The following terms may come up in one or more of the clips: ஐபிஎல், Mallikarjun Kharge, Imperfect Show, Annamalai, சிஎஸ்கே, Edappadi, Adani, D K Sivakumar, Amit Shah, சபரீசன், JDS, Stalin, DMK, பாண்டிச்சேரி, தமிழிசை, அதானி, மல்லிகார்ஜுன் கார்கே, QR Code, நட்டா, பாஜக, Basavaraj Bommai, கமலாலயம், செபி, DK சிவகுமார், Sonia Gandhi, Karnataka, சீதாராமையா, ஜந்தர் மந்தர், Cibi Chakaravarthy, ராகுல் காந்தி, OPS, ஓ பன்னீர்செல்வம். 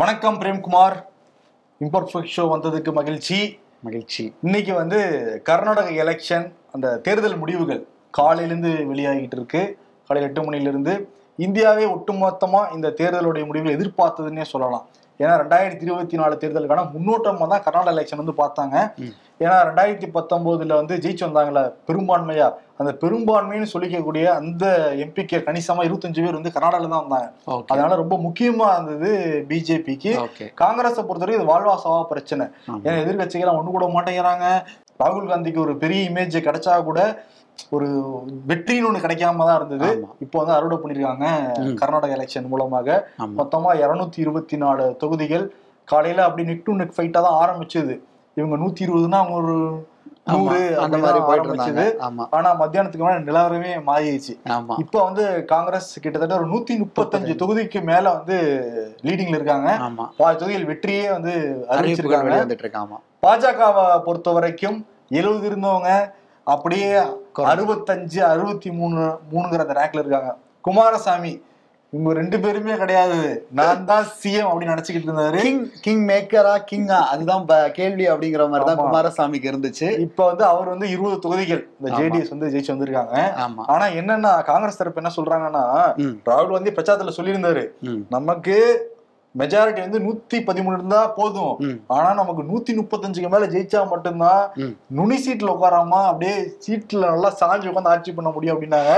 வணக்கம் Premkumar. Imperfect show வந்ததுக்கு மகிழ்ச்சி. இன்னைக்கு வந்து கர்நாடக எலெக்ஷன் அந்த தேர்தல் முடிவுகள் காலையிலேருந்து வெளியாகிட்டு இருக்கு. காலையில் 8 மணிலேருந்து இந்தியாவே ஒட்டுமொத்தமாக இந்த தேர்தலுடைய முடிவுகளை எதிர்பார்த்ததுன்னே சொல்லலாம். ஏன்னா 2024 தேர்தலுக்கான முன்னோட்டமாக தான் கர்நாடக எலெக்ஷன் வந்து பார்த்தாங்க. ஏன்னா 2019 வந்து ஜெயிச்சு வந்தாங்களா பெரும்பான்மையா, அந்த பெரும்பான்மைன்னு சொல்லிக்கக்கூடிய அந்த எம்பிக்கு கணிசமா 25 பேர் வந்து கர்நாடகாவில் தான் வந்தாங்க. அதனால ரொம்ப முக்கியமா இருந்தது பிஜேபிக்கு. காங்கிரஸை பொறுத்தவரை இது வாழ்வா சாவா பிரச்சனை. ஏன்னா எதிர்கட்சிகள் ஒண்ணு கூட மாட்டேங்கிறாங்க. ராகுல் காந்திக்கு ஒரு பெரிய இமேஜ் கிடைச்சா கூட ஒரு வெற்றின்னு ஒண்ணு கிடைக்காம தான் இருந்தது. இப்போ வந்து அறுவடை பண்ணிருக்காங்க கர்நாடக எலெக்ஷன் மூலமாக. மொத்தமா 224 தொகுதிகள் காலையில அப்படி நெக் டு நெக் ஃபைட்டா தான் ஆரம்பிச்சது. இவங்க 120னா அவங்க ஒரு 100 அந்த மாதிரி ஆரம்பிச்சது. ஆனா மத்தியானத்துக்கு மேல நிலவரமே மாறிடுச்சு. இப்ப வந்து காங்கிரஸ் கிட்டத்தட்ட ஒரு 135 தொகுதிக்கு மேல வந்து லீடிங்ல இருக்காங்க. தொகுதியில் வெற்றியே வந்து அறிவிச்சிருக்காங்க. பாஜகவை பொறுத்த வரைக்கும் 70 இருந்தவங்க அப்படியே 65, 63 அந்த ரேங்க்ல இருக்காங்க. குமாரசாமி இவங்க 2 பேருமே கிடையாது, நான் தான் சிஎம் அப்படின்னு நினைச்சுக்கிட்டு இருந்தாரு. கிங் மேக்கரா கிங்கா அதுதான் கேள்வி அப்படிங்கிற மாதிரி தான் குமாரசாமிக்கு இருந்துச்சு. இப்ப வந்து அவர் வந்து 20 தொகுதிகள் இந்த ஜேடிஎஸ் வந்து ஜெயிச்சு வந்திருக்காங்க. ஆனா என்னன்னா காங்கிரஸ் தரப்பு என்ன சொல்றாங்கன்னா, ராகுல் காந்தி பிரச்சாரத்துல சொல்லியிருந்தாரு நமக்கு மெஜாரிட்டி வந்து 113 இருந்தா போதும், ஆனா நமக்கு 135க்கு மேல ஜெயிச்சா மட்டும்தான் நுனி சீட்ல உட்காராம அப்படியே சீட்ல நல்லா சாஞ்சி உட்காந்து ஆட்சி பண்ண முடியும் அப்படின்னாங்க.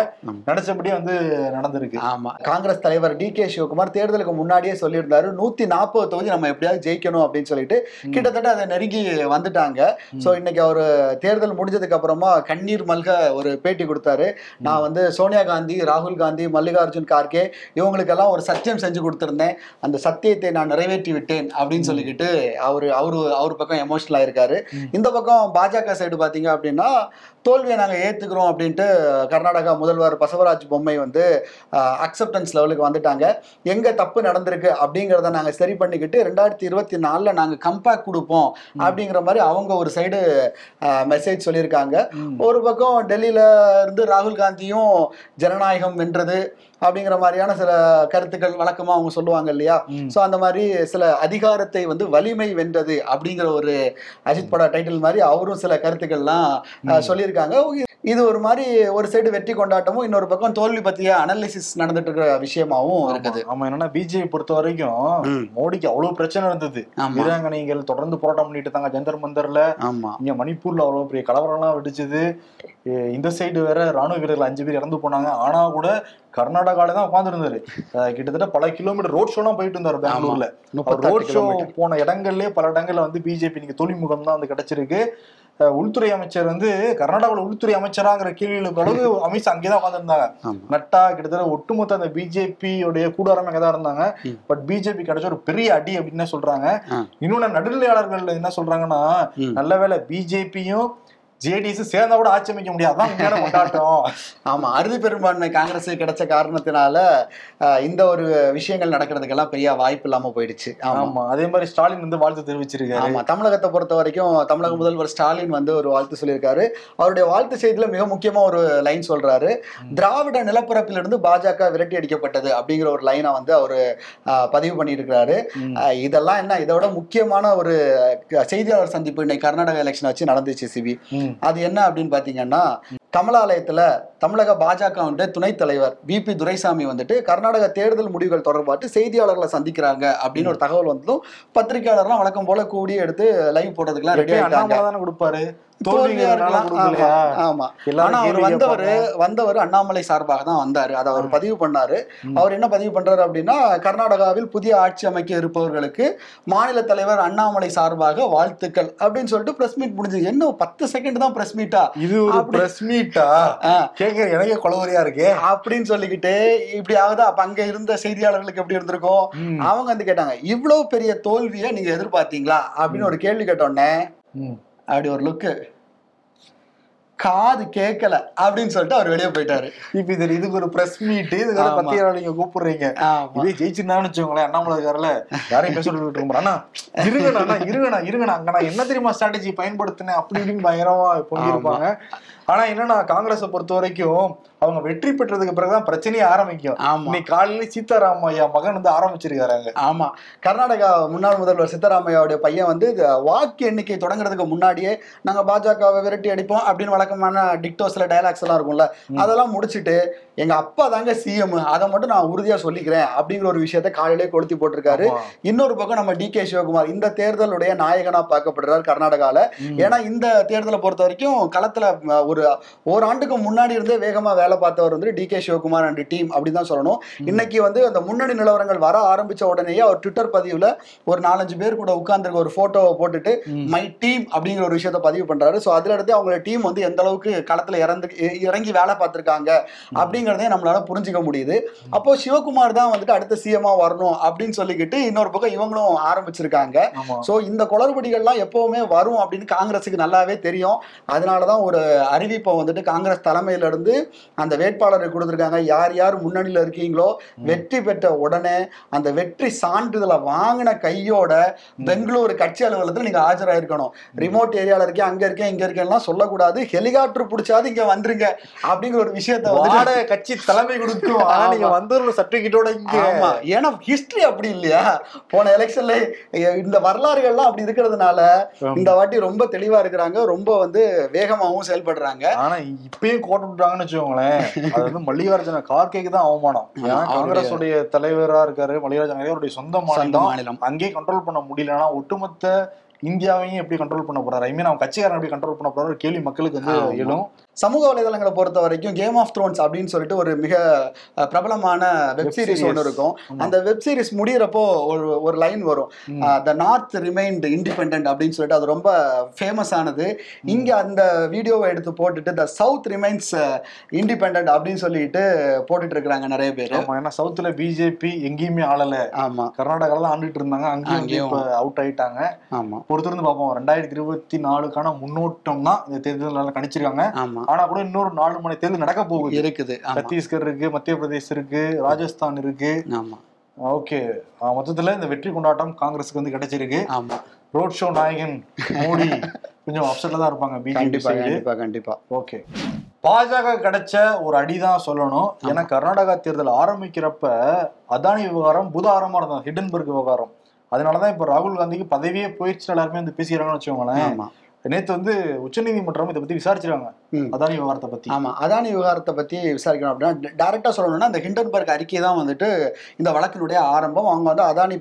நினைச்சபடியே வந்து நடந்திருக்கு. ஆமா, காங்கிரஸ் தலைவர் DK சிவகுமார் தேர்தலுக்கு முன்னாடியே சொல்லியிருந்தாரு 140 தொகுதி நம்ம எப்படியாவது ஜெயிக்கணும் அப்படின்னு சொல்லிட்டு கிட்டத்தட்ட அதை நெருங்கி வந்துட்டாங்க. ஸோ இன்னைக்கு அவரு தேர்தல் முடிஞ்சதுக்கு அப்புறமா கண்ணீர் மல்க ஒரு பேட்டி கொடுத்தாரு. நான் வந்து சோனியா காந்தி, ராகுல் காந்தி, மல்லிகார்ஜுன் கார்கே இவங்களுக்கெல்லாம் ஒரு சத்தியம் செஞ்சு கொடுத்திருந்தேன், அந்த நான் நிறைவேற்றி விட்டேன் அப்படின்னு சொல்லிக்கிட்டு அவரு பக்கம் எமோஷனலா இருக்காரு. இந்த பக்கம் பாஜக சைடு பாத்தீங்க அப்படின்னா தோல்வியை நாங்கள் ஏற்றுக்கிறோம் அப்படின்ட்டு கர்நாடகா முதல்வர் பசவராஜ் பொம்மை வந்து அக்செப்டன்ஸ் லெவலுக்கு வந்துட்டாங்க. எங்கே தப்பு நடந்திருக்கு அப்படிங்கிறத நாங்கள் சரி பண்ணிக்கிட்டு 2024 நாங்கள் கம்பேக் கொடுப்போம் அப்படிங்கிற மாதிரி அவங்க ஒரு சைடு மெசேஜ் சொல்லியிருக்காங்க. ஒரு பக்கம் டெல்லியில் இருந்து ராகுல் காந்தியும் ஜனநாயகம் வென்றது அப்படிங்கிற மாதிரியான சில கருத்துக்கள் வழக்கமாக அவங்க சொல்லுவாங்க இல்லையா. ஸோ அந்த மாதிரி சில அதிகாரத்தை வந்து வலிமை வென்றது அப்படிங்கிற ஒரு அஜித் பட டைட்டில் மாதிரி அவரும் சில கருத்துக்கள்லாம் சொல்லியிருக்காங்க. இது ஒரு மாதிரி ஒரு சைடு வெற்றி கொண்டாட்டமும் இன்னொரு பக்கம் தோல்வி பத்திய அனாலிசிஸ் நடந்துட்டு இருக்கிற விஷயமாவும் இருக்குது. ஆமா, என்னன்னா பிஜேபி பொறுத்த வரைக்கும் மோடிக்கு அவ்வளவு பிரச்சனை இருந்தது. வீராங்கனைகள் தொடர்ந்து போராட்டம் பண்ணிட்டு இருந்தாங்க ஜந்தர் மந்தர்ல. இங்க மணிப்பூர்ல அவ்வளவு பெரிய கலவரம் எல்லாம் வெடிச்சது. இந்த சைடு வேற ராணுவ வீரர்கள் 5 பேர் இறந்து போனாங்க. ஆனா கூட கர்நாடகால தான் உட்கார்ந்து இருந்தாரு. கிட்டத்தட்ட பல கிலோமீட்டர் ரோட் ஷோலாம் போயிட்டு இருந்தாரு. பெங்களூர்ல ரோட் ஷோ போன இடங்கள்லயே பல இடங்கள்ல வந்து பிஜேபி நீங்க தோல்விமுகம் தான் வந்து கிடைச்சிருக்கு. உள்துறை அமைச்சர் வந்து கர்நாடகாவில் உள்துறை அமைச்சராங்கிற கேள்விகளுக்கு அளவு அமித்ஷா அங்கேதான் உட்காந்துருந்தாங்க. நட்டா கிட்டத்தட்ட ஒட்டுமொத்த அந்த பிஜேபியோடைய கூடாரம் அங்கதான் இருந்தாங்க. பட் பிஜேபி கிடைச்ச ஒரு பெரிய அடி அப்படின்னு சொல்றாங்க. இன்னொன்னு நடுநிலையாளர்கள் என்ன சொல்றாங்கன்னா, நல்ல வேலை பிஜேபியும் ஜேடிஎஸ் சேர்ந்தா கூட ஆட்சி அமைக்க முடியாது கொண்டாட்டம். ஆமா, அறுதி பெரும்பான்மை காங்கிரஸ் கிடைச்ச காரணத்தினால இந்த ஒரு விஷயங்கள் நடக்கிறதுக்கெல்லாம் பெரிய வாய்ப்பு இல்லாம போயிடுச்சு. ஆமா, அதே மாதிரி ஸ்டாலின் வந்து வாழ்த்து தெரிவிச்சிருக்காரு. ஆமா, தமிழகத்தை பொறுத்த வரைக்கும் தமிழக முதல்வர் ஸ்டாலின் வந்து ஒரு வாழ்த்து சொல்லியிருக்காரு. அவருடைய வாழ்த்து செய்தியில மிக முக்கியமா ஒரு லைன் சொல்றாரு, திராவிட நிலப்பரப்பிலிருந்து பாஜக விரட்டி அடிக்கப்பட்டது அப்படிங்கிற ஒரு லைனை வந்து அவரு பதிவு பண்ணியிருக்கிறாரு. இதெல்லாம் என்ன, இதோட முக்கியமான ஒரு செய்தியாளர் சந்திப்பு இன்னைக்கு கர்நாடக எலெக்ஷன் வச்சு நடந்துச்சு சிபி. அது என்ன அப்படின்னு பாத்தீங்கன்னா, கமலாலயத்துல தமிழக பாஜக துணைத் தலைவர் BP துரைசாமி வந்துட்டு கர்நாடக தேர்தல் முடிவுகள் தொடர்பாட்டு செய்தியாளர்களை சந்திக்கிறாங்க அப்படின்னு ஒரு தகவல் வந்ததும் பத்திரிகையாளர்லாம் வழக்கம் போல கூடி எடுத்து லைவ் போடுறதுக்கெல்லாம் ரெடி ஆயிட்டாங்க. வந்தவர் அண்ணாமலை சார்பாக தான் வந்தாரு. அதை அவர் பதிவு பண்ணாரு. அவர் என்ன பதிவு பண்றாரு அப்படின்னா, கர்நாடகாவில் புதிய ஆட்சி அமைக்க இருப்பவர்களுக்கு மாநில தலைவர் அண்ணாமலை சார்பாக வாழ்த்துக்கள் அப்படின்னு சொல்லிட்டு பிரஸ் மீட் முடிஞ்சு. என்ன 10 செகண்ட் தான் பிரஸ் மீட்டா, இது பிரஸ் மீட்டா கேட்க எனக்கே கொலவரியா இருக்கு அப்படின்னு சொல்லிக்கிட்டு இப்படியாவது அப்ப அங்க இருந்த செய்தியாளர்களுக்கு எப்படி இருந்திருக்கும். அவங்க வந்து கேட்டாங்க, இவ்வளவு பெரிய தோல்வியை நீங்க எதிர்பார்த்தீங்களா அப்படின்னு ஒரு கேள்வி கேட்டோன்னே அப்படி ஒரு லுக்கு காது கேட்கல அப்படின்னு சொல்லிட்டு அவர் வெளியே போயிட்டாரு. இப்ப இதுக்கு ஒரு பிரஸ் மீட், இதுக்காக பத்தியா நீங்க கூப்பிடுறீங்க, இதே ஜெயிச்சிருந்தான்னு வச்சுக்கோங்களேன் அண்ணாமலைக்காரல யாரையும் பேச போறானா இருங்கண்ணா அங்கண்ணா என்ன தெரியுமா ஸ்ட்ராட்டஜி பயன்படுத்தினேன் அப்படி இப்படின்னு பயங்கரமா போயிருப்பாங்க. ஆனா என்னன்னா காங்கிரஸை பொறுத்த வரைக்கும் அவங்க வெற்றி பெற்றதுக்கு பிறகுதான் பிரச்சனையே ஆரம்பிக்கும். இன்னைக்கு காலையில சீதாராமையா மகன் வந்து ஆரம்பிச்சிருக்காரு. ஆமா, கர்நாடகா முன்னாள் முதல்வர் சீதாராமையாவுடைய பையன் வந்து வாக்கு எண்ணிக்கை தொடங்குறதுக்கு முன்னாடியே நாங்க பாஜகவை விரட்டி அடிப்போம் அப்படின்னு வழக்கமான டிக்டோஸ்ல டயலாக்ஸ் எல்லாம் இருக்கும்ல, அதெல்லாம் முடிச்சுட்டு எங்க அப்பா தாங்க சிஎம், அதை மட்டும் நான் உறுதியா சொல்லிக்கிறேன் அப்படிங்கிற ஒரு விஷயத்த காலையிலே கொளுத்தி போட்டிருக்காரு. இன்னொரு பக்கம் நம்ம டி கே சிவகுமார் இந்த தேர்தலுடைய நாயகனா பார்க்கப்படுறாரு கர்நாடகால. ஏன்னா இந்த தேர்தலை பொறுத்த வரைக்கும் களத்துல ஓராண்டுக்கு முன்னாடி இருந்தே வேகமா வேலை பார்த்தவர் வந்து D K சிவகுமார் and team அப்படின்னு தான் சொல்லணும். இன்னைக்கு வந்து அந்த முன்னணி நிலவரங்கள் வர ஆரம்பிச்ச உடனேயே அவர் ட்விட்டர் பதிவுல ஒரு 4-5 பேர் கூட உட்கார்ந்து ஒரு போட்டோவை போட்டுட்டு மை டீம் அப்படிங்கிற ஒரு விஷயத்த பதிவு பண்றாரு. ஸோ அதுல இருந்து அவங்களோட டீம் வந்து எந்த அளவுக்கு களத்துல இறங்கி வேலை பார்த்திருக்காங்க அப்படிங்கிறதே நம்மளால புரிஞ்சுக்க முடியுது. அப்போ சிவகுமார் தான் வந்துட்டு அடுத்த சிஎம்மா வரணும் அப்படின்னு சொல்லிக்கிட்டு இன்னொரு பக்கம் இவங்களும் ஆரம்பிச்சிருக்காங்க. ஸோ இந்த குளறுபடிகள்லாம் எப்பவுமே வரும் அப்படின்னு காங்கிரஸுக்கு நல்லாவே தெரியும். அதனாலதான் ஒரு அறிவிப்பை வந்துட்டு காங்கிரஸ் தலைமையில இருந்து அந்த வேட்பாளரை கொடுத்துருக்காங்க. யார் யார் முன்னணியில இருக்கீங்களோ வெற்றி பெற்ற உடனே அந்த வெற்றி சான்றிதழை வாங்கின கையோட பெங்களூர் கட்சி அலுவலகத்தில் நீங்க ஆஜராயிருக்கணும். ரிமோட் ஏரியால இருக்கேன், அங்க இருக்கேன், இங்க இருக்கேன்லாம் சொல்லக்கூடாது. ஹெலிகாப்டர் பிடிச்சாது இங்க வந்துருங்க அப்படிங்கிற ஒரு விஷயத்த கட்சி தலைமை கொடுக்கும். நீங்க வந்து சர்டிபிகேட்டோட இங்க, ஏன்னா ஹிஸ்டரி அப்படி இல்லையா? போன எலெக்ஷன்ல இந்த வரலாறுகள்லாம் அப்படி இருக்கிறதுனால இந்த வாட்டி ரொம்ப தெளிவா இருக்கிறாங்க, ரொம்ப வந்து வேகமாகவும் செயல்படுறாங்க. ஆனா இப்பயும் கோட் விட்டுறாங்கன்னு வச்சுக்கோங்களேன். அது வந்து மல்லிகார்ஜுன கார்கேக்கு தான் அவமானம். காங்கிரஸ் உடைய தலைவரா இருக்காரு மல்லிகார்ஜுன, சொந்த மாநிலம் அங்கே கண்ட்ரோல் பண்ண முடியலன்னா ஒட்டுமொத்த இந்தியாவையும் எப்படி கண்ட்ரோல் பண்ண போறாரு, ஐ மீன் அவங்க கட்சிக்காரன் எப்படி கண்ட்ரோல் பண்ண போறாரு கேள்வி மக்களுக்கு வந்து எழும். சமூக வலைதளங்களை பொறுத்த வரைக்கும் கேம் ஆஃப் த்ரோன்ஸ் அப்படின்னு சொல்லிட்டு ஒரு மிக பிரபலமான வெப்சீரிஸ் ஒன்று இருக்கும். அந்த வெப்சீரிஸ் முடிகிறப்போ ஒரு லைன் வரும், த நார்த் ரிமைன்ட் இண்டிபெண்டன்ட் அப்படின்னு சொல்லிட்டு அது ரொம்ப ஃபேமஸ் ஆனது. இங்கே அந்த வீடியோவை எடுத்து போட்டுட்டு த சவுத் ரிமைன்ஸ் இண்டிபெண்டன்ட் அப்படின்னு சொல்லிட்டு போட்டுட்டு இருக்கிறாங்க நிறைய பேர். ஏன்னா சவுத்தில் பிஜேபி எங்கேயுமே ஆளலை. ஆமாம், கர்நாடகாவில் ஆண்டுட்டு இருந்தாங்க, அங்கேயும் அவுட் ஆகிட்டாங்க. ஆமாம், பொறுத்திருந்து பார்ப்போம். 2024 முன்னோட்டம் தான் இந்த தேர்தல் கணிச்சிருக்காங்க. ஆமாம், ஆனா கூட இன்னொரு 4 மணி தேர்தல் நடக்க போகுது இருக்குது. சத்தீஸ்கர் இருக்கு, மத்திய பிரதேஷ் இருக்கு, ராஜஸ்தான் இருக்கு. ஆமா, ஓகே. மொத்தத்துல இந்த வெற்றி கொண்டாட்டம் காங்கிரஸுக்கு வந்து கிடைச்சிருக்கு. ஆமா, ரோட் ஷோ நாயகன் மோடி கொஞ்சம் அப்செட்ல தான் இருப்பாங்க பிஜேபி சைடு. கண்டிப்பா ஓகே. பாஜக கிடைச்ச ஒரு அடிதான் சொல்லணும். ஏன்னா கர்நாடகா தேர்தல் ஆரம்பிக்கிறப்ப அதானி விவகாரம் பூதாகாரமா இருந்தாங்க, ஹிண்டன்பர்க் விவகாரம். அதனாலதான் இப்ப ராகுல் காந்திக்கு பதவியே போயிடுச்சு எல்லாருமே வந்து பேசிக்கிறாங்கன்னு வச்சுக்கோங்களேன். நேற்று வந்து உச்சநீதிமன்றம் இதை பத்தி விசாரிச்சிருக்காங்க, அதானி விவகாரத்தை பத்தி. ஆமா, அதானி விவகாரத்தை பத்தி விசாரிக்கணும் அப்படின்னா டைரக்டா சொல்லணும்னா அந்த ஹிண்டன்பர்க் அறிக்கை தான் வந்துட்டு இந்த வழக்கினுடைய ஆரம்பம். அவங்க வந்து அதானி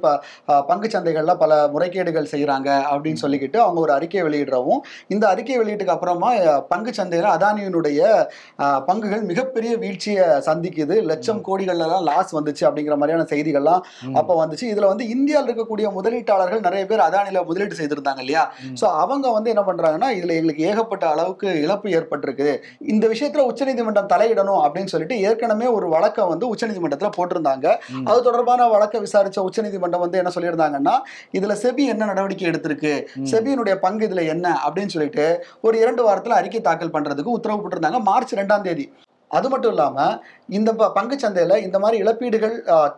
பங்கு சந்தைகள்ல பல முறைகேடுகள் செய்யறாங்க அப்படின்னு சொல்லிக்கிட்டு அவங்க ஒரு அறிக்கையை வெளியிடுறவும், இந்த அறிக்கையை வெளியிட்டுக்கு அப்புறமா பங்கு சந்தையில அதானியினுடைய பங்குகள் மிகப்பெரிய வீழ்ச்சியை சந்திக்குது, $1,00,000 எல்லாம் லாஸ் வந்துச்சு அப்படிங்கிற மாதிரியான செய்திகள்லாம் அப்ப வந்துச்சு. இதுல வந்து இந்தியாவில் இருக்கக்கூடிய முதலீட்டாளர்கள் நிறைய பேர் அதானியில முதலீடு செய்திருந்தாங்க இல்லையா? சோ அவங்க வந்து என்ன பண்றாங்கன்னா இதுல எங்களுக்கு ஏகப்பட்ட அளவுக்கு இழப்பு ஏற்பட்டு இருக்கு, இந்த விஷயத்துல உச்சநீதிமன்றம் தலையிடணும் அப்படின்னு சொல்லிட்டு ஏற்கனவே ஒரு வழக்கை வந்து உச்சநீதிமன்றத்துல போட்டிருந்தாங்க. அது தொடர்பான வழக்கை விசாரிச்ச உச்சநீதிமன்றம் வந்து என்ன சொல்லியிருந்தாங்கன்னா இதுல செபி என்ன நடவடிக்கை எடுத்திருக்கு, செபியினுடைய பங்கு இதுல என்ன அப்படின்னு சொல்லிட்டு ஒரு 2 வாரத்துல அறிக்கை தாக்கல் பண்றதுக்கு உத்தரவு போட்டிருந்தாங்க மார்ச் 2ஆம் தேதி. அது மட்டும் இல்லாமல் இந்த பங்குச்சந்தையில் இந்த மாதிரி இழப்பீடுகள்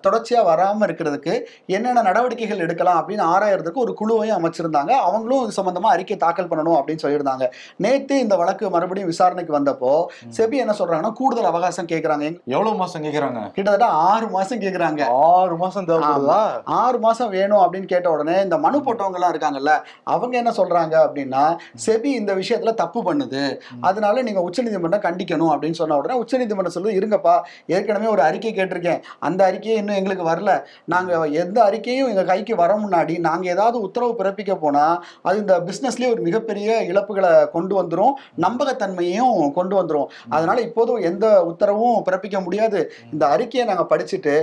தொடர்ச்சியாக வராமல் இருக்கிறதுக்கு என்னென்ன நடவடிக்கைகள் எடுக்கலாம் அப்படின்னு ஆராயறதுக்கு ஒரு குழுவையும் அமைச்சிருந்தாங்க. அவங்களும் இது சம்மந்தமாக அறிக்கை தாக்கல் பண்ணணும் அப்படின்னு சொல்லியிருந்தாங்க. நேற்று இந்த வழக்கு மறுபடியும் விசாரணைக்கு வந்தப்போ செபி என்ன சொல்கிறாங்கன்னா கூடுதல் அவகாசம் கேட்குறாங்க. எவ்வளோ மாதம் கேட்குறாங்க? கிட்டத்தட்ட 6 மாதம் கேட்குறாங்க. 6 மாதம் தேவைப்படுதா? 6 மாதம் வேணும் அப்படின்னு கேட்ட உடனே இந்த மனு போட்டவங்கலாம் இருக்காங்கல்ல, அவங்க என்ன சொல்கிறாங்க அப்படின்னா செபி இந்த விஷயத்தில் தப்பு பண்ணுது, அதனால நீங்கள் உச்சநீதிமன்றம் கண்டிக்கணும் அப்படின்னு சொன்ன உடனே உச்சநீதிமன்றம் சொல்லுது இருங்கப்பா, ஏற்கனவே ஒரு அறிக்கை கேட்டிருக்கேன், அந்த அறிக்கையை இன்னும் எங்களுக்கு வரல, நாங்கள் எந்த அறிக்கையும் எங்கள் கைக்கு வர முன்னாடி நாங்கள் ஏதாவது உத்தரவு பிறப்பிக்க போனால் அது இந்த பிஸ்னஸ்லேயே ஒரு மிகப்பெரிய இழப்புகளை கொண்டு வந்துடும், நம்பகத்தன்மையும் கொண்டு வந்துடும், அதனால இப்போதும் எந்த உத்தரவும் பிறப்பிக்க முடியாது, இந்த அறிக்கையை நாங்கள் படிச்சுட்டு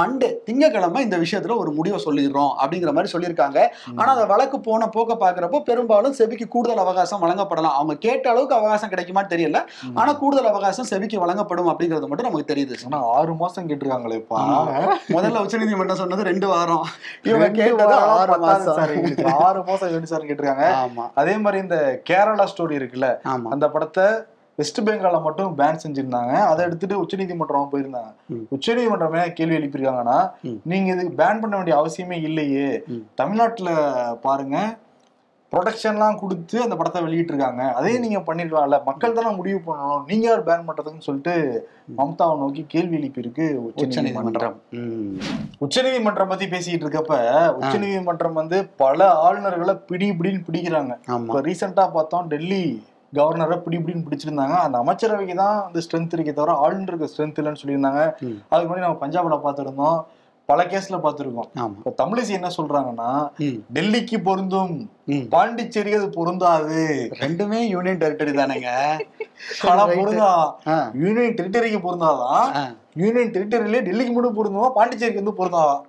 மண்டே திங்கக்கிழமை இந்த விஷயத்தில் ஒரு முடிவை சொல்லிடுறோம் அப்படிங்கிற மாதிரி சொல்லியிருக்காங்க. ஆனால் அந்த வழக்கு போன போக்க பார்க்குறப்போ பெரும்பாலும் செபிக்கு கூடுதல் அவகாசம் வழங்கப்படலாம். அவங்க கேட்ட அளவுக்கு அவகாசம் கிடைக்குமான்னு தெரியல, ஆனால் கூடுதல் அவகாசம் செபிக்கு வழங்கப்படும் அப்படிங்கிறது மட்டும் நமக்கு தெரியுது. ஆனா 6 மாசம் கேட்டிருக்காங்களே, முதல்ல உச்ச நீதிமன்றம் சொன்னது 2 வாரம், இவங்க கேட்டது 6 மாசம். சார் கேட்டிருக்காங்க. அதே மாதிரி இந்த கேரளா ஸ்டோரி இருக்குல்ல, அந்த படத்தை வெஸ்ட் பெங்கால மட்டும் பேன் செஞ்சிருந்தாங்க, அதை எடுத்துட்டு உச்சநீதிமன்றம் போயிருந்தாங்க. உச்சநீதிமன்றம் கேள்வி எழுப்பியிருக்காங்கன்னா நீங்க இதுக்கு பேன் பண்ண வேண்டிய அவசியமே இல்லையே, தமிழ்நாட்டுல பாருங்க ப்ரொடக்ஷன்லாம் கொடுத்து அந்த படத்தை வெளியிட்டு இருக்காங்க, அதே நீங்க பண்ணிடலாம்ல, மக்கள் தானே முடிவு பண்ணணும், நீங்க யார் பேன் பண்றதுன்னு சொல்லிட்டு மம்தாவை நோக்கி கேள்வி எழுப்பியிருக்கு உச்சநீதிமன்றம். உச்சநீதிமன்றம் பத்தி பேசிட்டு இருக்கப்ப உச்சநீதிமன்றம் பல ஆளுநர்களை பிடின்னு பிடிக்கிறாங்க. இப்ப ரீசெண்டா பார்த்தோம் டெல்லி கவர்னரை பிடின்னு பிடிச்சிருந்தாங்க. அந்த அமைச்சரவைக்கு தான் அந்த ஸ்ட்ரென்த் இருக்கே தவிர ஆளுநருக்கு ஸ்ட்ரென்த் இல்லைன்னு சொல்லியிருந்தாங்க. அதுக்கு முன்னாடி நம்ம பஞ்சாப்ல பார்த்துருந்தோம், பல கேஸ்ல பாத்துருக்கோம். இப்ப தமிழிசை என்ன சொல்றாங்கன்னா டெல்லிக்கு பொருந்தும், பாண்டிச்சேரி அது பொருந்தாது, ரெண்டுமே யூனியன் டெரிட்டரி தானேங்க. யூனியன் டெரிட்டரிக்கு பொருந்தாதான், யூனியன் டெரிட்டரியிலே டெல்லிக்கு மட்டும் பொருந்துவோம், பாண்டிச்சேரிக்கு பொருந்தாதான்.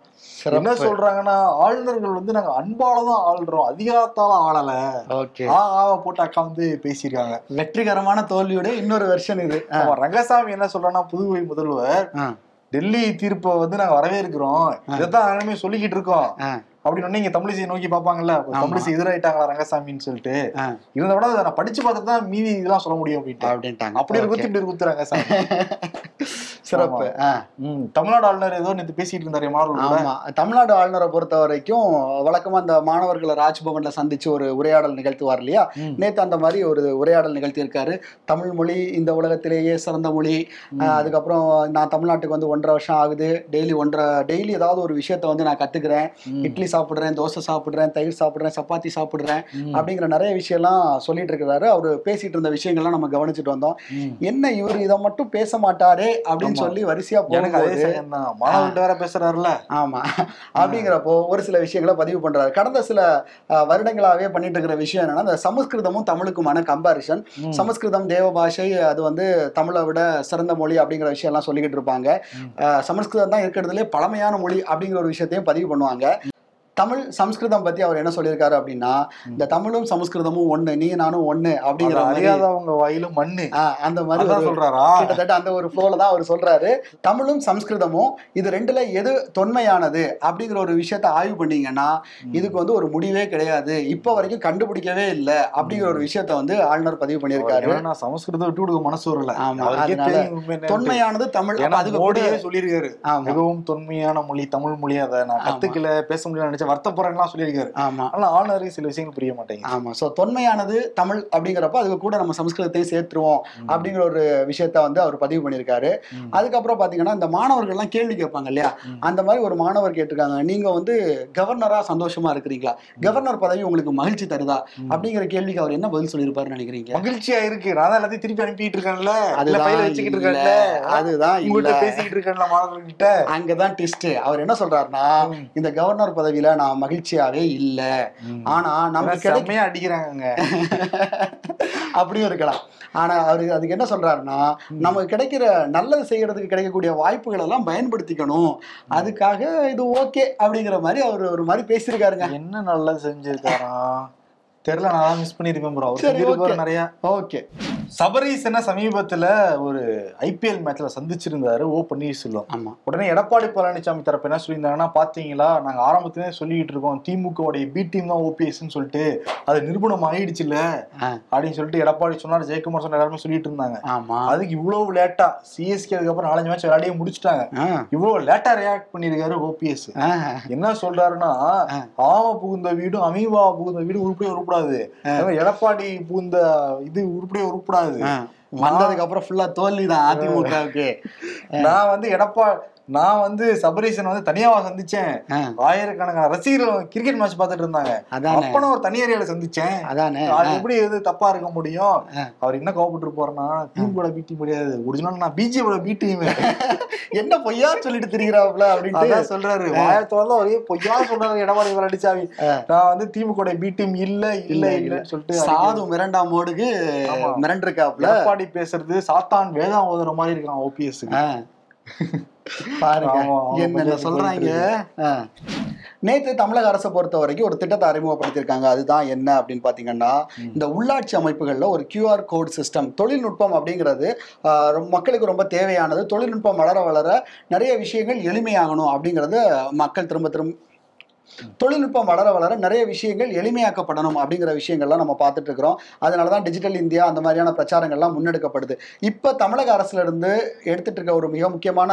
என்ன சொல்றாங்கன்னா ஆளுநர்கள் நாங்க அன்பாலதான் ஆளுறோம், அதிகாரத்தால ஆளல. போட்டு அக்கா பேசியிருக்காங்க. வெற்றிகரமான தோல்வியோட இன்னொரு வெர்ஷன் இது. ரங்கசாமி என்ன சொல்றாங்கன்னா புதுவை முதல்வர் டெல்லி தீர்ப்பை நாங்க வரவேற்கிறோம், இதைத்தான் எல்லாருமே சொல்லிக்கிட்டு இருக்கோம் அப்படின்னு ஒண்ணு. இங்க தமிழிசையை நோக்கி பாப்பாங்கல்ல, தமிழிசை எதிராயிட்டாங்களா ரங்கசாமின்னு சொல்லிட்டு. இருந்த விட அதை நான் படிச்சு பார்த்துட்டு தான் மீதி இதெல்லாம் சொல்ல முடியும் அப்படின்ட்டாங்க. அப்படி ஒரு குத்து இப்படி குத்து ரங்கசாமி சிறப்பு. தமிழ்நாடு ஆளுநர் ஏதோ நேற்று பேசிட்டு இருந்தாரு மாணவர்களோட. தமிழ்நாடு ஆளுநரை பொறுத்த வரைக்கும் வழக்கமா அந்த மாணவர்களை ராஜ்பவன்ல சந்திச்சு ஒரு உரையாடல் நிகழ்த்துவார் இல்லையா, நேற்று அந்த மாதிரி ஒரு உரையாடல் நிகழ்த்தி இருக்காரு. தமிழ் மொழி இந்த உலகத்திலேயே சிறந்த மொழி, அதுக்கப்புறம் நான் தமிழ்நாட்டுக்கு 1.5 வருஷம் ஆகுது, டெய்லி ஏதாவது ஒரு விஷயத்த நான் கத்துக்கிறேன், இட்லி சாப்பிடுறேன், தோசை சாப்பிடுறேன், தயிர் சாப்பிடுறேன், சப்பாத்தி சாப்பிடுறேன் அப்படிங்கிற நிறைய விஷயம் எல்லாம் சொல்லிட்டு இருக்கிறாரு. அவரு பேசிட்டு இருந்த விஷயங்கள்லாம் நம்ம கவனிச்சுட்டு வந்தோம். என்ன இவர் இதை மட்டும் பேச மாட்டாரே அப்படின்னு சொல்லி வரிசையா போன பேசுறாருல. ஆமா, அப்படிங்கிறப்போ ஒரு சில விஷயங்களை பதிவு பண்றாரு. கடந்த சில வருடங்களாவே பண்ணிட்டு இருக்கிற விஷயம் என்னன்னா இந்த சமஸ்கிருதமும் தமிழுக்குமான கம்பாரிசன். சமஸ்கிருதம் தேவ பாஷை, அது தமிழை விட சிறந்த மொழி அப்படிங்கிற விஷயம் எல்லாம் சொல்லிக்கிட்டு இருப்பாங்க. சமஸ்கிருதம் தான் இருக்கிறதுலே பழமையான மொழி அப்படிங்கிற ஒரு விஷயத்தையும் பதிவு பண்ணுவாங்க. தமிழ் சமஸ்கிருதம் பத்தி அவர் என்ன சொல்லியிருக்காரு அப்படின்னா இந்த தமிழும் சமஸ்கிருதமும் ஒண்ணு, நீ நானும் ஒண்ணு அப்படிங்கிற அறியாதவங்க வாயிலும் மண்ணு, அந்த மாதிரி சொல்றாரா கிட்டத்தட்ட அந்த ஒரு ஃப்ளோல தான் அவர் சொல்றாரு. தமிழும் சமஸ்கிருதமும் இது ரெண்டுல எது தொன்மையானது அப்படிங்கிற ஒரு விஷயத்த ஆய்வு பண்ணீங்கன்னா இதுக்கு ஒரு முடிவே கிடையாது, இப்ப வரைக்கும் கண்டுபிடிக்கவே இல்லை அப்படிங்கிற ஒரு விஷயத்த ஆளுநர் பதிவு பண்ணியிருக்காரு. நான் சமஸ்கிருதம் விட்டு கொடுக்க மனசு வரல. தொன்மையானது தமிழ், அதுக்கு ஓடியே சொல்லியிருக்காரு மிகவும் தொன்மையான மொழி தமிழ் மொழி, அதை நான் கத்துக்கல பேச முடியல வருத்தப்புறங்கள்லாம் சொல்லியிருக்காரு. ஆனா ஆளுநருக்கு சில விஷயங்கள் புரிய மாட்டேங்குது. ஆமா, சோ தொன்மையானது தமிழ் அப்படிங்கிறப்ப அதுக்கு கூட நம்ம சமஸ்கிருதத்தையும் சேர்த்துருவோம் அப்படிங்கிற ஒரு விஷயத்த அவர் பதிவு பண்ணியிருக்காரு. அதுக்கப்புறம் பாத்தீங்கன்னா இந்த மாணவர்கள்லாம் கேள்வி கேட்பாங்க இல்லையா, அந்த மாதிரி ஒரு மாணவர் கேட்டிருக்காங்க, நீங்க கவர்னரா சந்தோஷமா இருக்கிறீங்களா, கவர்னர் பதவி உங்களுக்கு மகிழ்ச்சி தருதா அப்படிங்கிற கேள்விக்கு அவர் என்ன பதில் சொல்லியிருப்பாருன்னு நினைக்கிறீங்க? மகிழ்ச்சியா இருக்கு, நான் எல்லாத்தையும் திருப்பி அனுப்பிட்டு இருக்கேன்ல, வச்சுக்கிட்டு இருக்கேன்ல, அதுதான் பேசிக்கிட்டு இருக்கேன்ல மாணவர்கள்கிட்ட. அங்கதான் ட்விஸ்ட். அவர் என்ன சொல்றாருன்னா இந்த கவர்னர் பதவியில நான் மகிழ்ச்சியாவே இல்ல, ஆனா நமக்கு செம்மையா அடிக்கிறாங்க அப்படியும் இருக்கலாம். ஆனா அவரு அதுக்கு என்ன சொல்றாருன்னா நமக்கு கிடைக்கிற நல்லது செய்யறதுக்கு கிடைக்கக்கூடிய வாய்ப்புகள் எல்லாம் பயன்படுத்திக்கணும், அதுக்காக இது ஓகே அப்படிங்கிற மாதிரி அவர் ஒரு மாதிரி பேசியிருக்காருங்க. என்ன நல்லா செஞ்சிருக்காரா தெரியல, நான் மிஸ் பண்ணிருக்கேன் ப்ரோ. அவர் நிறைய ஓகே சபரீசன சமீபத்துல ஒரு ஐபிஎல் மேட்ச்ல சந்திச்சிருந்தாரு ஓ பன்னீர்செல்வம். ஆமா, உடனே எடப்பாடி பழனிசாமி தரப்பு என்ன சொல்லியிருந்தாங்கன்னா பாத்தீங்களா நாங்க ஆரம்பத்திலே சொல்லிட்டு இருக்கோம் திமுகவுடைய பி டீம் தான் ஓபிஎஸ்ன்னு சொல்லிட்டு அது நிரூபணம் ஆயிடுச்சு இல்ல அப்படின்னு சொல்லிட்டு எடப்பாடி சொன்னாரு, ஜெயக்குமார் சொன்ன எல்லாருமே சொல்லிட்டு இருந்தாங்க. ஆமா, அதுக்கு இவ்வளவு லேட்டா சிஎஸ்கே அதுக்கப்புறம் 4 மேட்ச் விளையாடியே முடிச்சுட்டாங்க, இவ்வளவு லேட்டா ரியாக்ட் பண்ணிருக்காரு ஓபிஎஸ். என்ன சொல்றாருன்னா ஆம புகுந்த வீடும் அமீவா புகுந்த வீடும் உருப்படியே உருப்படாது, எடப்பாடி புகுந்த இது உருப்படியே உருப்படாது, வந்ததுக்கு அப்புறம் ஃபுல்லா தோல்விதான் அதிமுகவுக்கு. நான் சபரீசன் தனியாவா சந்திச்சேன், ஆயிரக்கணக்கான ரசிகர்கள் கிரிக்கெட் மேட்ச் பாத்துட்டு இருந்தாங்க, அப்பனும் ஒரு தனி ஏரியால சந்திச்சேன், அது எப்படி எது தப்பா இருக்க முடியும்? அவர் என்ன கோவப்பட்டு போறேன்னா டீமோட பி டீம் கிடையாது, ஒரிஜினல் நான் பிஜேபியோட பி டீம், என்ன பொய்யா சொல்லிட்டு திரிகிறாப்ல அப்படின்னு சொல்றாரு. வாயத்தோட ஒரே பொய்யா சொல்றாரு எடப்பாடி பழனிசாமி, நான் திமுக பி டீம் இல்ல இல்ல இல்லன்னு சொல்லிட்டு சாது மிரண்டாம் மோடுக்கு மிரண்டிருக்காப்ல. எடப்பாடி பேசுறது சாத்தான் வேதம் ஓதுற மாதிரி இருக்கான் ஓபிஎஸ் பாருங்க என்ன சொல்றாங்க. நேற்று தமிழக அரசை பொறுத்த வரைக்கும் ஒரு திட்டத்தை அறிமுகப்படுத்தியிருக்காங்க. அதுதான் என்ன அப்படின்னு பார்த்தீங்கன்னா இந்த உள்ளாட்சி அமைப்புகளில் ஒரு QR கோட் சிஸ்டம், தொழில்நுட்பம் அப்படிங்கிறது மக்களுக்கு ரொம்ப தேவையானது, தொழில்நுட்பம் வளர வளர நிறைய விஷயங்கள் எளிமையாகணும் அப்படிங்கிறது மக்கள் திரும்ப திரும்ப தொழில்நுட்பம் வளர வளர நிறைய விஷயங்கள் எளிமையாக்கப்படணும் அப்படிங்கிற விஷயங்கள்லாம் நம்ம பார்த்துட்டு இருக்கிறோம். அதனால தான் டிஜிட்டல் இந்தியா அந்த மாதிரியான பிரச்சாரங்கள்லாம் முன்னெடுக்கப்படுது. இப்போ தமிழக அரசுலேருந்து எடுத்துகிட்டு இருக்க ஒரு மிக முக்கியமான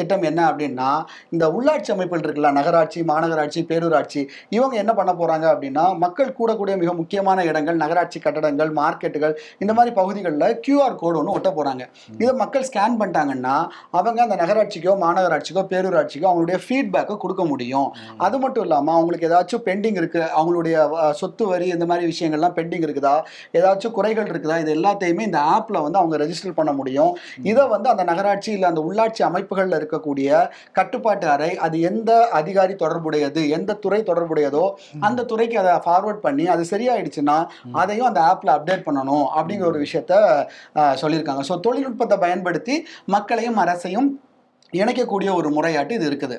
திட்டம் என்ன அப்படின்னா, இந்த உள்ளாட்சி அமைப்புகள் இருக்குல்ல, நகராட்சி, மாநகராட்சி, பேரூராட்சி, இவங்க என்ன பண்ண போகிறாங்க அப்படின்னா, மக்கள் கூடக்கூடிய மிக முக்கியமான இடங்கள், நகராட்சி கட்டடங்கள், மார்க்கெட்டுகள், இந்த மாதிரி பகுதிகளில் QR கோடு ஒன்று ஒட்ட போகிறாங்க. இதை மக்கள் ஸ்கேன் பண்ணிட்டாங்கன்னா அவங்க அந்த நகராட்சிக்கோ மாநகராட்சிக்கோ பேரூராட்சிக்கோ அவங்களுடைய ஃபீட்பேக்கை கொடுக்க முடியும். அது மட்டும் இல்லாமல் அவங்களுக்கு ஏதாச்சும் பெண்டிங் இருக்குது, அவங்களுடைய சொத்து வரி இந்த மாதிரி விஷயங்கள்லாம் பெண்டிங் இருக்குதா, ஏதாச்சும் குறைகள் இருக்குதா, இது எல்லாத்தையுமே இந்த ஆப்பில் வந்து அவங்க ரெஜிஸ்டர் பண்ண முடியும். இதை வந்து அந்த நகராட்சி இல்லை அந்த உள்ளாட்சி அமைப்புகளில் இருக்கக்கூடிய கட்டுப்பாட்டு அறை, அது எந்த அதிகாரி தொடர்புடையது, எந்த துறை தொடர்புடையதோ அந்த துறைக்கு அதை ஃபார்வர்ட் பண்ணி அது சரியாயிடுச்சுன்னா அதையும் அந்த ஆப்ல அப்டேட் பண்ணணும் அப்படிங்கிற ஒரு விஷயத்த சொல்லியிருக்காங்க. ஸோ தொழில்நுட்பத்தை பயன்படுத்தி மக்களையும் அரசையும் இணைக்கக்கூடிய ஒரு முறையாட்டு இது இருக்குது.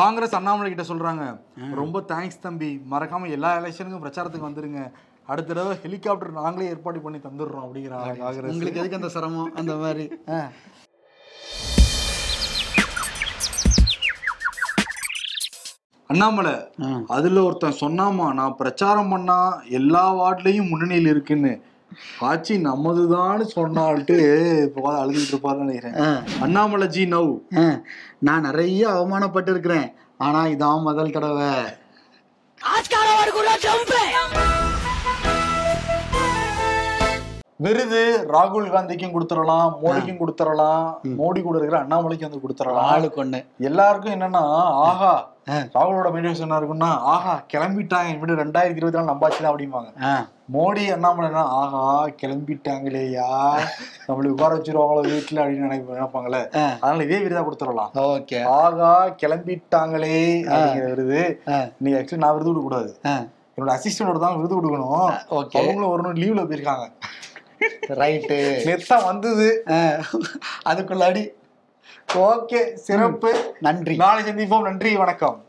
காங்கிரஸ் அண்ணாமலை கிட்ட சொல்றாங்க, ரொம்ப தேங்க்ஸ் தம்பி, மறக்காம எல்லா எலெக்ஷனுக்கும் பிரச்சாரத்துக்கு வந்துருங்க, அடுத்த தடவை ஹெலிகாப்டர் நாங்களே ஏற்பாடு பண்ணி தந்துடுறோம் அப்படிங்கிறாங்க. உங்களுக்கு எதுக்கு அந்த சிரமம் அந்த மாதிரி. அண்ணாமலை அதுல ஒருத்தன் சொன்னாமா, நான் பிரச்சாரம் பண்ணா எல்லா வார்டுலயும் முன்னணியில் இருக்குன்னு, ஆட்சி நம்மதுதான்னு சொன்னால்ட்டு இப்போ அழுதுட்டு இருப்பாருன்னு நினைக்கிறேன். அண்ணாமலை ஜி நவ், நான் நிறைய அவமானப்பட்டு இருக்கிறேன், ஆனா இதான் முதல் தடவை. விருது ராகுல் காந்திக்கும் கொடுத்துடலாம், மோடிக்கும் கொடுத்துடலாம், மோடி கூட இருக்கிற அண்ணாமலைக்கு வந்து கொடுத்துடலாம், ஆளுக்கு ஒண்ணு. எல்லாருக்கும் என்னன்னா, ஆஹா ராகுலோட மெடிவேஷன் என்ன இருக்குன்னா, ஆஹா கிளம்பிட்டாங்க இப்படி 2024 நம்பாச்சுதான் அப்படிம்பாங்க. மோடி அண்ணாமலைன்னா, ஆஹா கிளம்பிட்டாங்களேயா, நம்மளை உட்கார வச்சிருவாங்களோ வீட்டுல அப்படின்னு நினைப்பாங்களே, அதனால இதே விருதா கொடுத்துடலாம். ஓகே, ஆகா கிளம்பிட்டாங்களே அப்படிங்கிற விருது. நீங்க ஆக்சுவலி நான் விருது கொடுக்க கூடாது, என்னோட அசிஸ்டன்டோட தான் விருது கொடுக்கணும். அவங்களும் ஒரு நாள் லீவ்ல போயிருக்காங்க. ரைட்டு, நெத்தா வந்தது அதுக்குள்ளாடி. ஓகே, சிறப்பு, நன்றி. நாளை சந்திப்போம். நன்றி, வணக்கம்.